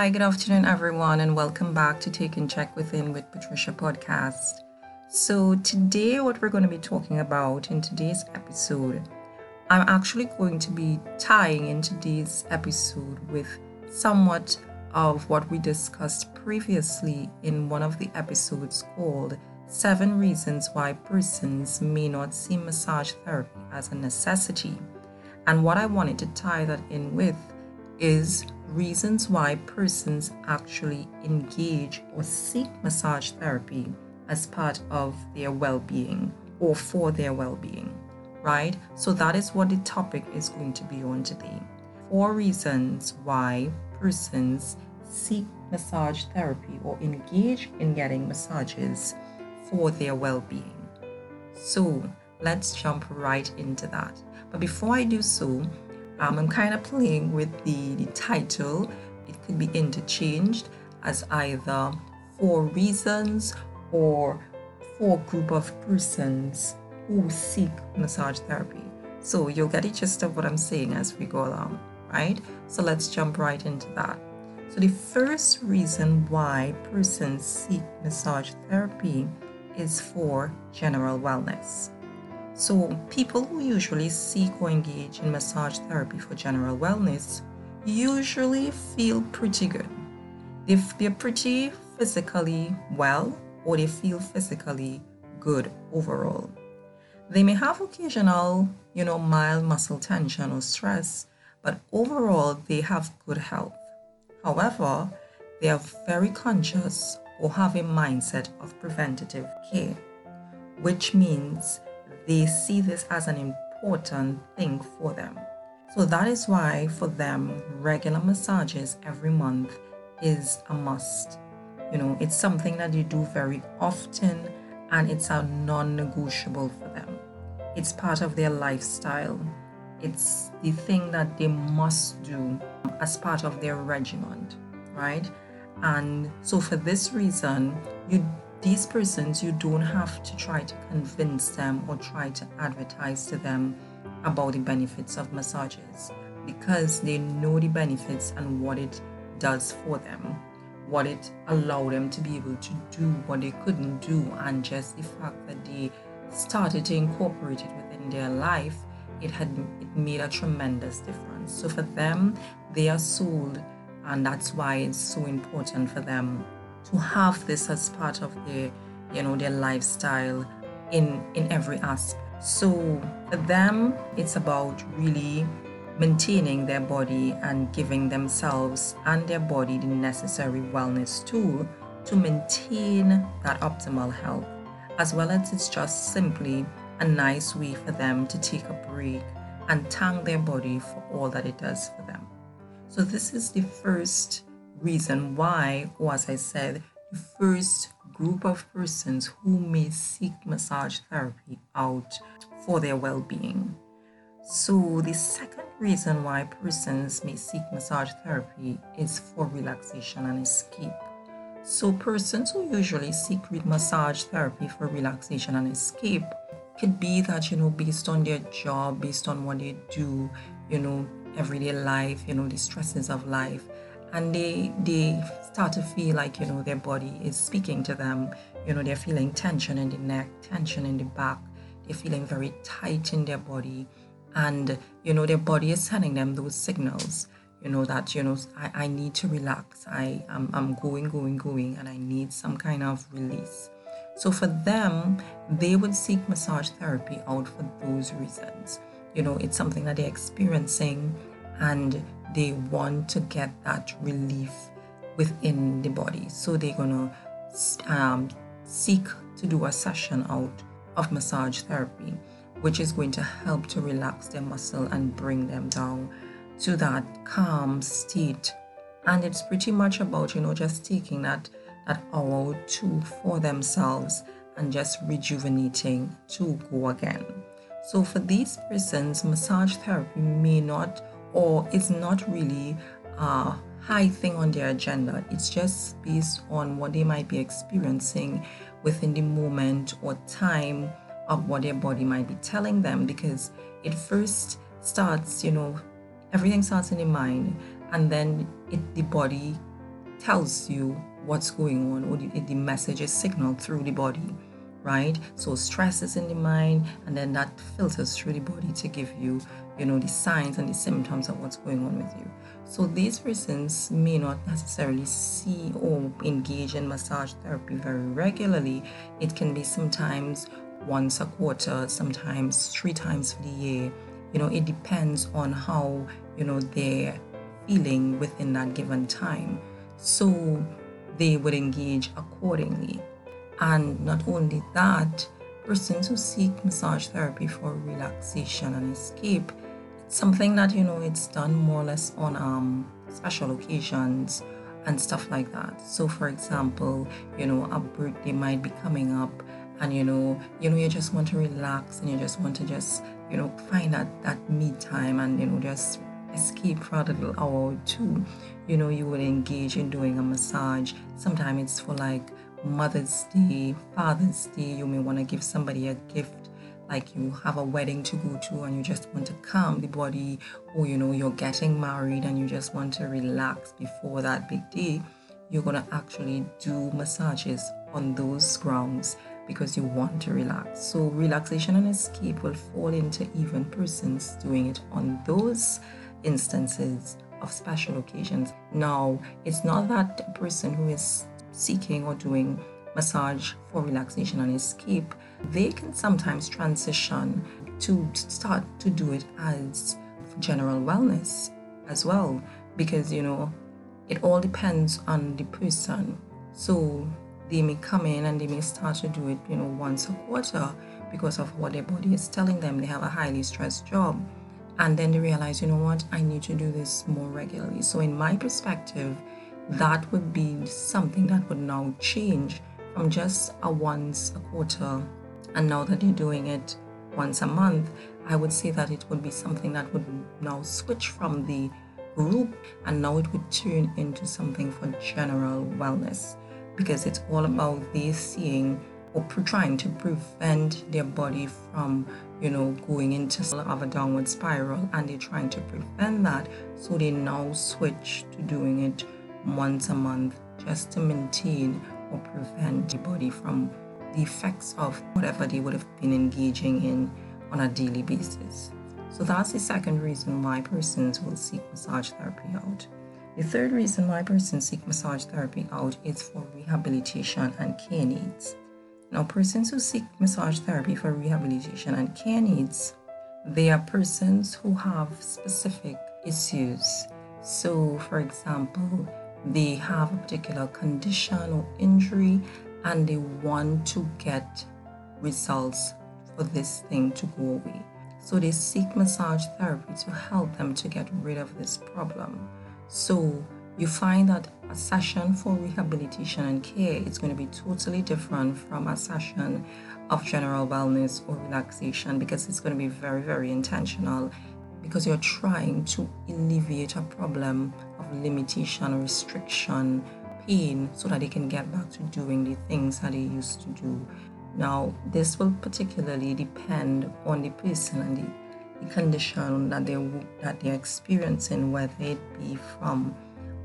Hi, good afternoon everyone, and welcome back to Take and Check Within with Patricia Podcast. So today what we're going to be talking about in today's episode, I'm actually going to be tying in today's episode with somewhat of what we discussed previously in one of the episodes called 7 Reasons Why Persons May Not See Massage Therapy as a Necessity. And what I wanted to tie that in with is reasons why persons actually engage or seek massage therapy as part of their well-being or for their well-being, right? So that is what the topic is going to be on today. 4 reasons why persons seek massage therapy or engage in getting massages for their well-being. So let's jump right into that. But before I do so, I'm kind of playing with the title. It could be interchanged as either 4 reasons or 4 group of persons who seek massage therapy. So you'll get the gist of what I'm saying as we go along, right? So let's jump right into that. So the first reason why persons seek massage therapy is for general wellness. So people who usually seek or engage in massage therapy for general wellness usually feel pretty good. If they're pretty physically well, or they feel physically good overall. They may have occasional, mild muscle tension or stress, but overall they have good health. However, they are very conscious or have a mindset of preventative care, which means they see this as an important thing for them. So that is why for them, regular massages every month is a must. It's something that they do very often, and it's a non-negotiable for them. It's part of their lifestyle. It's the thing that they must do as part of their regimen, right? And so for this reason, these persons, you don't have to try to convince them or try to advertise to them about the benefits of massages, because they know the benefits and what it does for them, what it allowed them to be able to do, what they couldn't do, and just the fact that they started to incorporate it within their life, it made a tremendous difference. So for them, they are sold, and that's why it's so important for them to have this as part of their, their lifestyle in every aspect. So for them, it's about really maintaining their body and giving themselves and their body the necessary wellness tool to maintain that optimal health, as well as it's just simply a nice way for them to take a break and thank their body for all that it does for them. So this is the first reason why, or as I said, the first group of persons who may seek massage therapy out for their well-being. So the second reason why persons may seek massage therapy is for relaxation and escape. So persons who usually seek massage therapy for relaxation and escape could be that, based on their job, based on what they do, everyday life, the stresses of life, and they start to feel like, their body is speaking to them. They're feeling tension in the neck, tension in the back. They're feeling very tight in their body. And, their body is sending them those signals, that, I need to relax. I'm going, and I need some kind of release. So for them, they would seek massage therapy out for those reasons. It's something that they're experiencing, and they want to get that relief within the body. So they're going to seek to do a session out of massage therapy, which is going to help to relax their muscle and bring them down to that calm state. And it's pretty much about, just taking that hour or 2 for themselves and just rejuvenating to go again. So for these persons, massage therapy may not, or it's not really a high thing on their agenda. It's just based on what they might be experiencing within the moment or time of what their body might be telling them, because it first starts, everything starts in the mind, and then the body tells you what's going on, or the message is signaled through the body, right? So stress is in the mind, and then that filters through the body to give you, you know, the signs and the symptoms of what's going on with you. So these persons may not necessarily see or engage in massage therapy very regularly. It can be sometimes once a quarter, sometimes 3 times for the year. You know, it depends on how, you know, they're feeling within that given time. So they would engage accordingly. And not only that, persons who seek massage therapy for relaxation and escape, it's something that, you know, it's done more or less on special occasions and stuff like that. So for example, you know, a birthday might be coming up, and you know, you just want to relax, and you just want to just, you know, find that me time, and, you know, just escape for a little hour or two. You know, you would engage in doing a massage. Sometimes it's for like Mother's Day, Father's Day. You may want to give somebody a gift, like you have a wedding to go to and you just want to calm the body, or, you know, you're getting married and you just want to relax before that big day. You're going to actually do massages on those grounds because you want to relax. So relaxation and escape will fall into even persons doing it on those instances of special occasions. Now, it's not that a person who is seeking or doing massage for relaxation and escape, they can sometimes transition to start to do it as general wellness as well, because, you know, it all depends on the person. So they may come in and they may start to do it, you know, once a quarter because of what their body is telling them. They have a highly stressed job, and then they realize, you know what, I need to do this more regularly. So in my perspective, that would be something that would now change from just a once a quarter, and now that you're doing it once a month, I would say that it would be something that would now switch from the group, and now it would turn into something for general wellness, because it's all about they seeing or trying to prevent their body from, you know, going into sort of a downward spiral, and they're trying to prevent that, so they now switch to doing it once a month just to maintain or prevent the body from the effects of whatever they would have been engaging in on a daily basis. So that's the second reason why persons will seek massage therapy out. The third reason why persons seek massage therapy out is for rehabilitation and care needs. Now, persons who seek massage therapy for rehabilitation and care needs, they are persons who have specific issues. So for example, they have a particular condition or injury, and they want to get results for this thing to go away. So they seek massage therapy to help them to get rid of this problem. So you find that a session for rehabilitation and care is going to be totally different from a session of general wellness or relaxation, because it's going to be very, very intentional, because you're trying to alleviate a problem of limitation, restriction, pain, so that they can get back to doing the things that they used to do. Now, this will particularly depend on the person and the condition that they're experiencing, whether it be from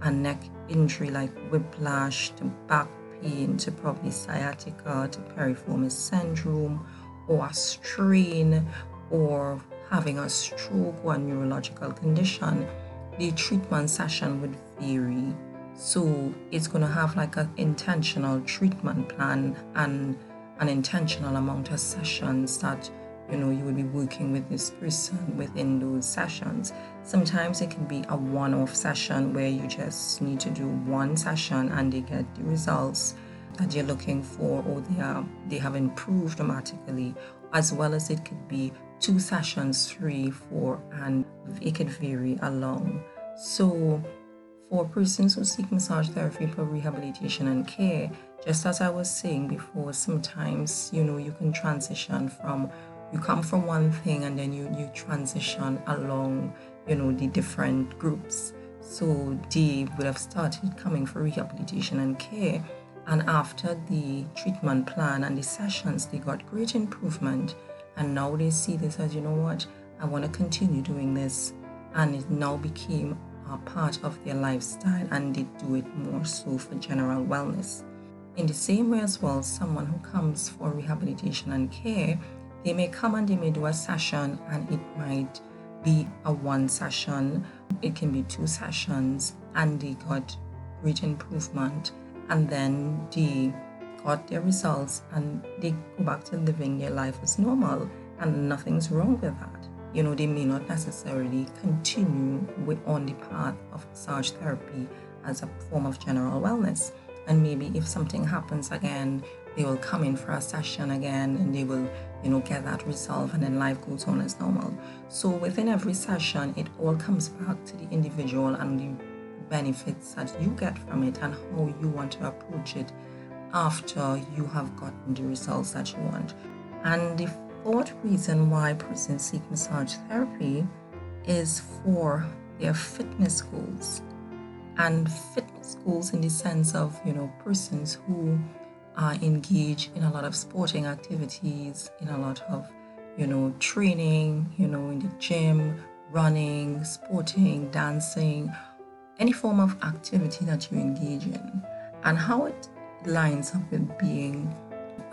a neck injury like whiplash, to back pain, to probably sciatica, to piriformis syndrome, or a strain, or having a stroke or a neurological condition. The treatment session would vary. So it's going to have like an intentional treatment plan and an intentional amount of sessions that, you know, you would be working with this person within those sessions. Sometimes it can be a one-off session where you just need to do one session and they get the results that you're looking for, or they have improved dramatically, as well as it could be 2 sessions, 3, 4, and it could vary along. So for persons who seek massage therapy for rehabilitation and care, just as I was saying before, sometimes, you know, you can transition from, you come from one thing and then you transition along, you know, the different groups. So they would have started coming for rehabilitation and care, and after the treatment plan and the sessions, they got great improvement. And now they see this as, you know what, I want to continue doing this. And it now became are part of their lifestyle and they do it more so for general wellness. In the same way as well, someone who comes for rehabilitation and care, they may come and they may do a session, and it might be a one session, it can be two sessions, and they got great improvement, and then they got their results and they go back to living their life as normal, and nothing's wrong with that. You know, they may not necessarily continue on the path of massage therapy as a form of general wellness. And maybe if something happens again, they will come in for a session again and they will, you know, get that resolve, and then life goes on as normal. So within every session, it all comes back to the individual and the benefits that you get from it and how you want to approach it after you have gotten the results that you want. And the fourth reason why persons seek massage therapy is for their fitness goals. And fitness goals in the sense of, you know, persons who are engaged in a lot of sporting activities, in a lot of, you know, training, you know, in the gym, running, sporting, dancing, any form of activity that you engage in, and how it lines up with being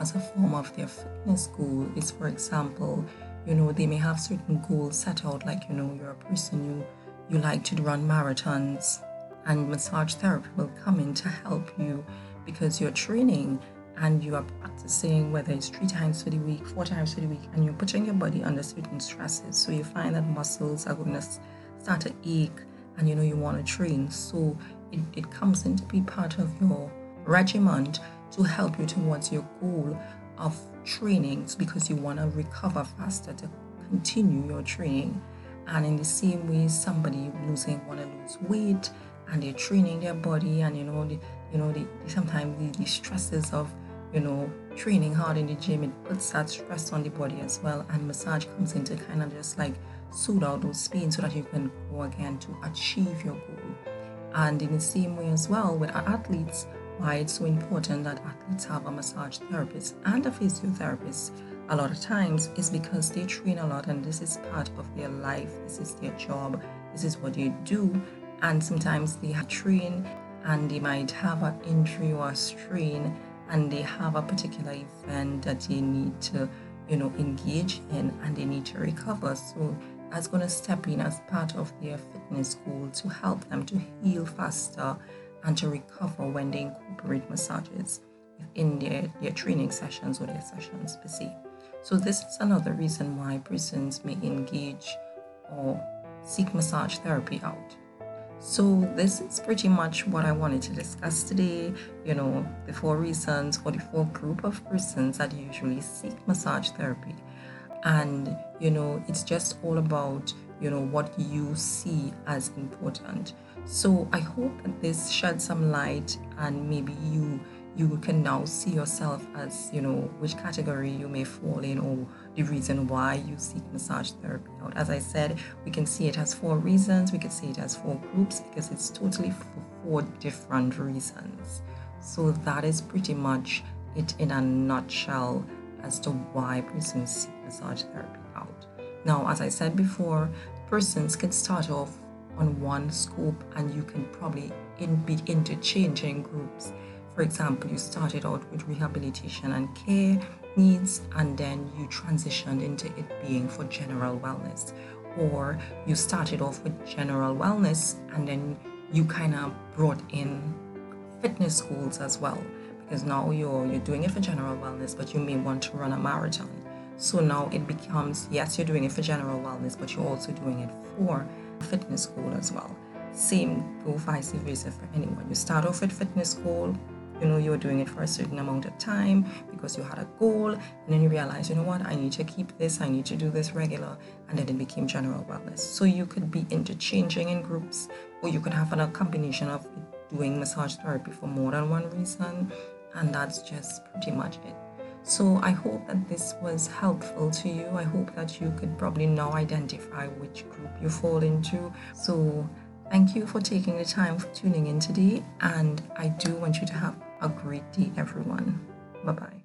as a form of their fitness goal is, for example, you know, they may have certain goals set out, like, you know, you're a person, you like to run marathons, and massage therapy will come in to help you because you're training and you are practicing, whether it's 3 times for the week, 4 times for the week, and you're putting your body under certain stresses. So you find that muscles are going to start to ache, and you know you want to train. So it comes in to be part of your regimen to help you towards your goal of training, because you want to recover faster to continue your training. And in the same way, somebody wants to lose weight, and they're training their body, and sometimes the stresses of, you know, training hard in the gym, it puts that stress on the body as well, and massage comes in to kind of just like soothe out those pains so that you can go again to achieve your goal. And in the same way as well with our athletes, why it's so important that athletes have a massage therapist and a physiotherapist a lot of times is because they train a lot, and this is part of their life, this is their job, this is what they do. And sometimes they train and they might have an injury or a strain, and they have a particular event that they need to, you know, engage in, and they need to recover. So that's going to step in as part of their fitness goal to help them to heal faster and to recover when they incorporate massages in their training sessions or their sessions per se. So this is another reason why persons may engage or seek massage therapy out. So this is pretty much what I wanted to discuss today, you know, the 4 reasons or the 4 group of persons that usually seek massage therapy. And, you know, it's just all about, you know, what you see as important. So I hope that this shed some light, and maybe you can now see yourself as, you know, which category you may fall in, or the reason why you seek massage therapy out. As I said, we can see it as 4 reasons, we can see it as 4 groups, because it's totally for 4 different reasons. So that is pretty much it in a nutshell as to why persons seek massage therapy out. Now, as I said before, persons can start off on one scope, and you can probably be interchanging groups. For example, you started out with rehabilitation and care needs, and then you transitioned into it being for general wellness. Or you started off with general wellness, and then you kind of brought in fitness goals as well. Because now you're doing it for general wellness, but you may want to run a marathon. So now it becomes, yes, you're doing it for general wellness, but you're also doing it for fitness goal as well. Same go vice versa for anyone. You start off with fitness goal. You know, you're doing it for a certain amount of time because you had a goal, and then you realize, you know what, I need to keep this, I need to do this regular, and then it became general wellness. So you could be interchanging in groups, or you could have a combination of doing massage therapy for more than 1 reason, and that's just pretty much it. So I hope that this was helpful to you. I hope that you could probably now identify which group you fall into. So thank you for taking the time for tuning in today, and I do want you to have a great day, everyone. Bye-bye.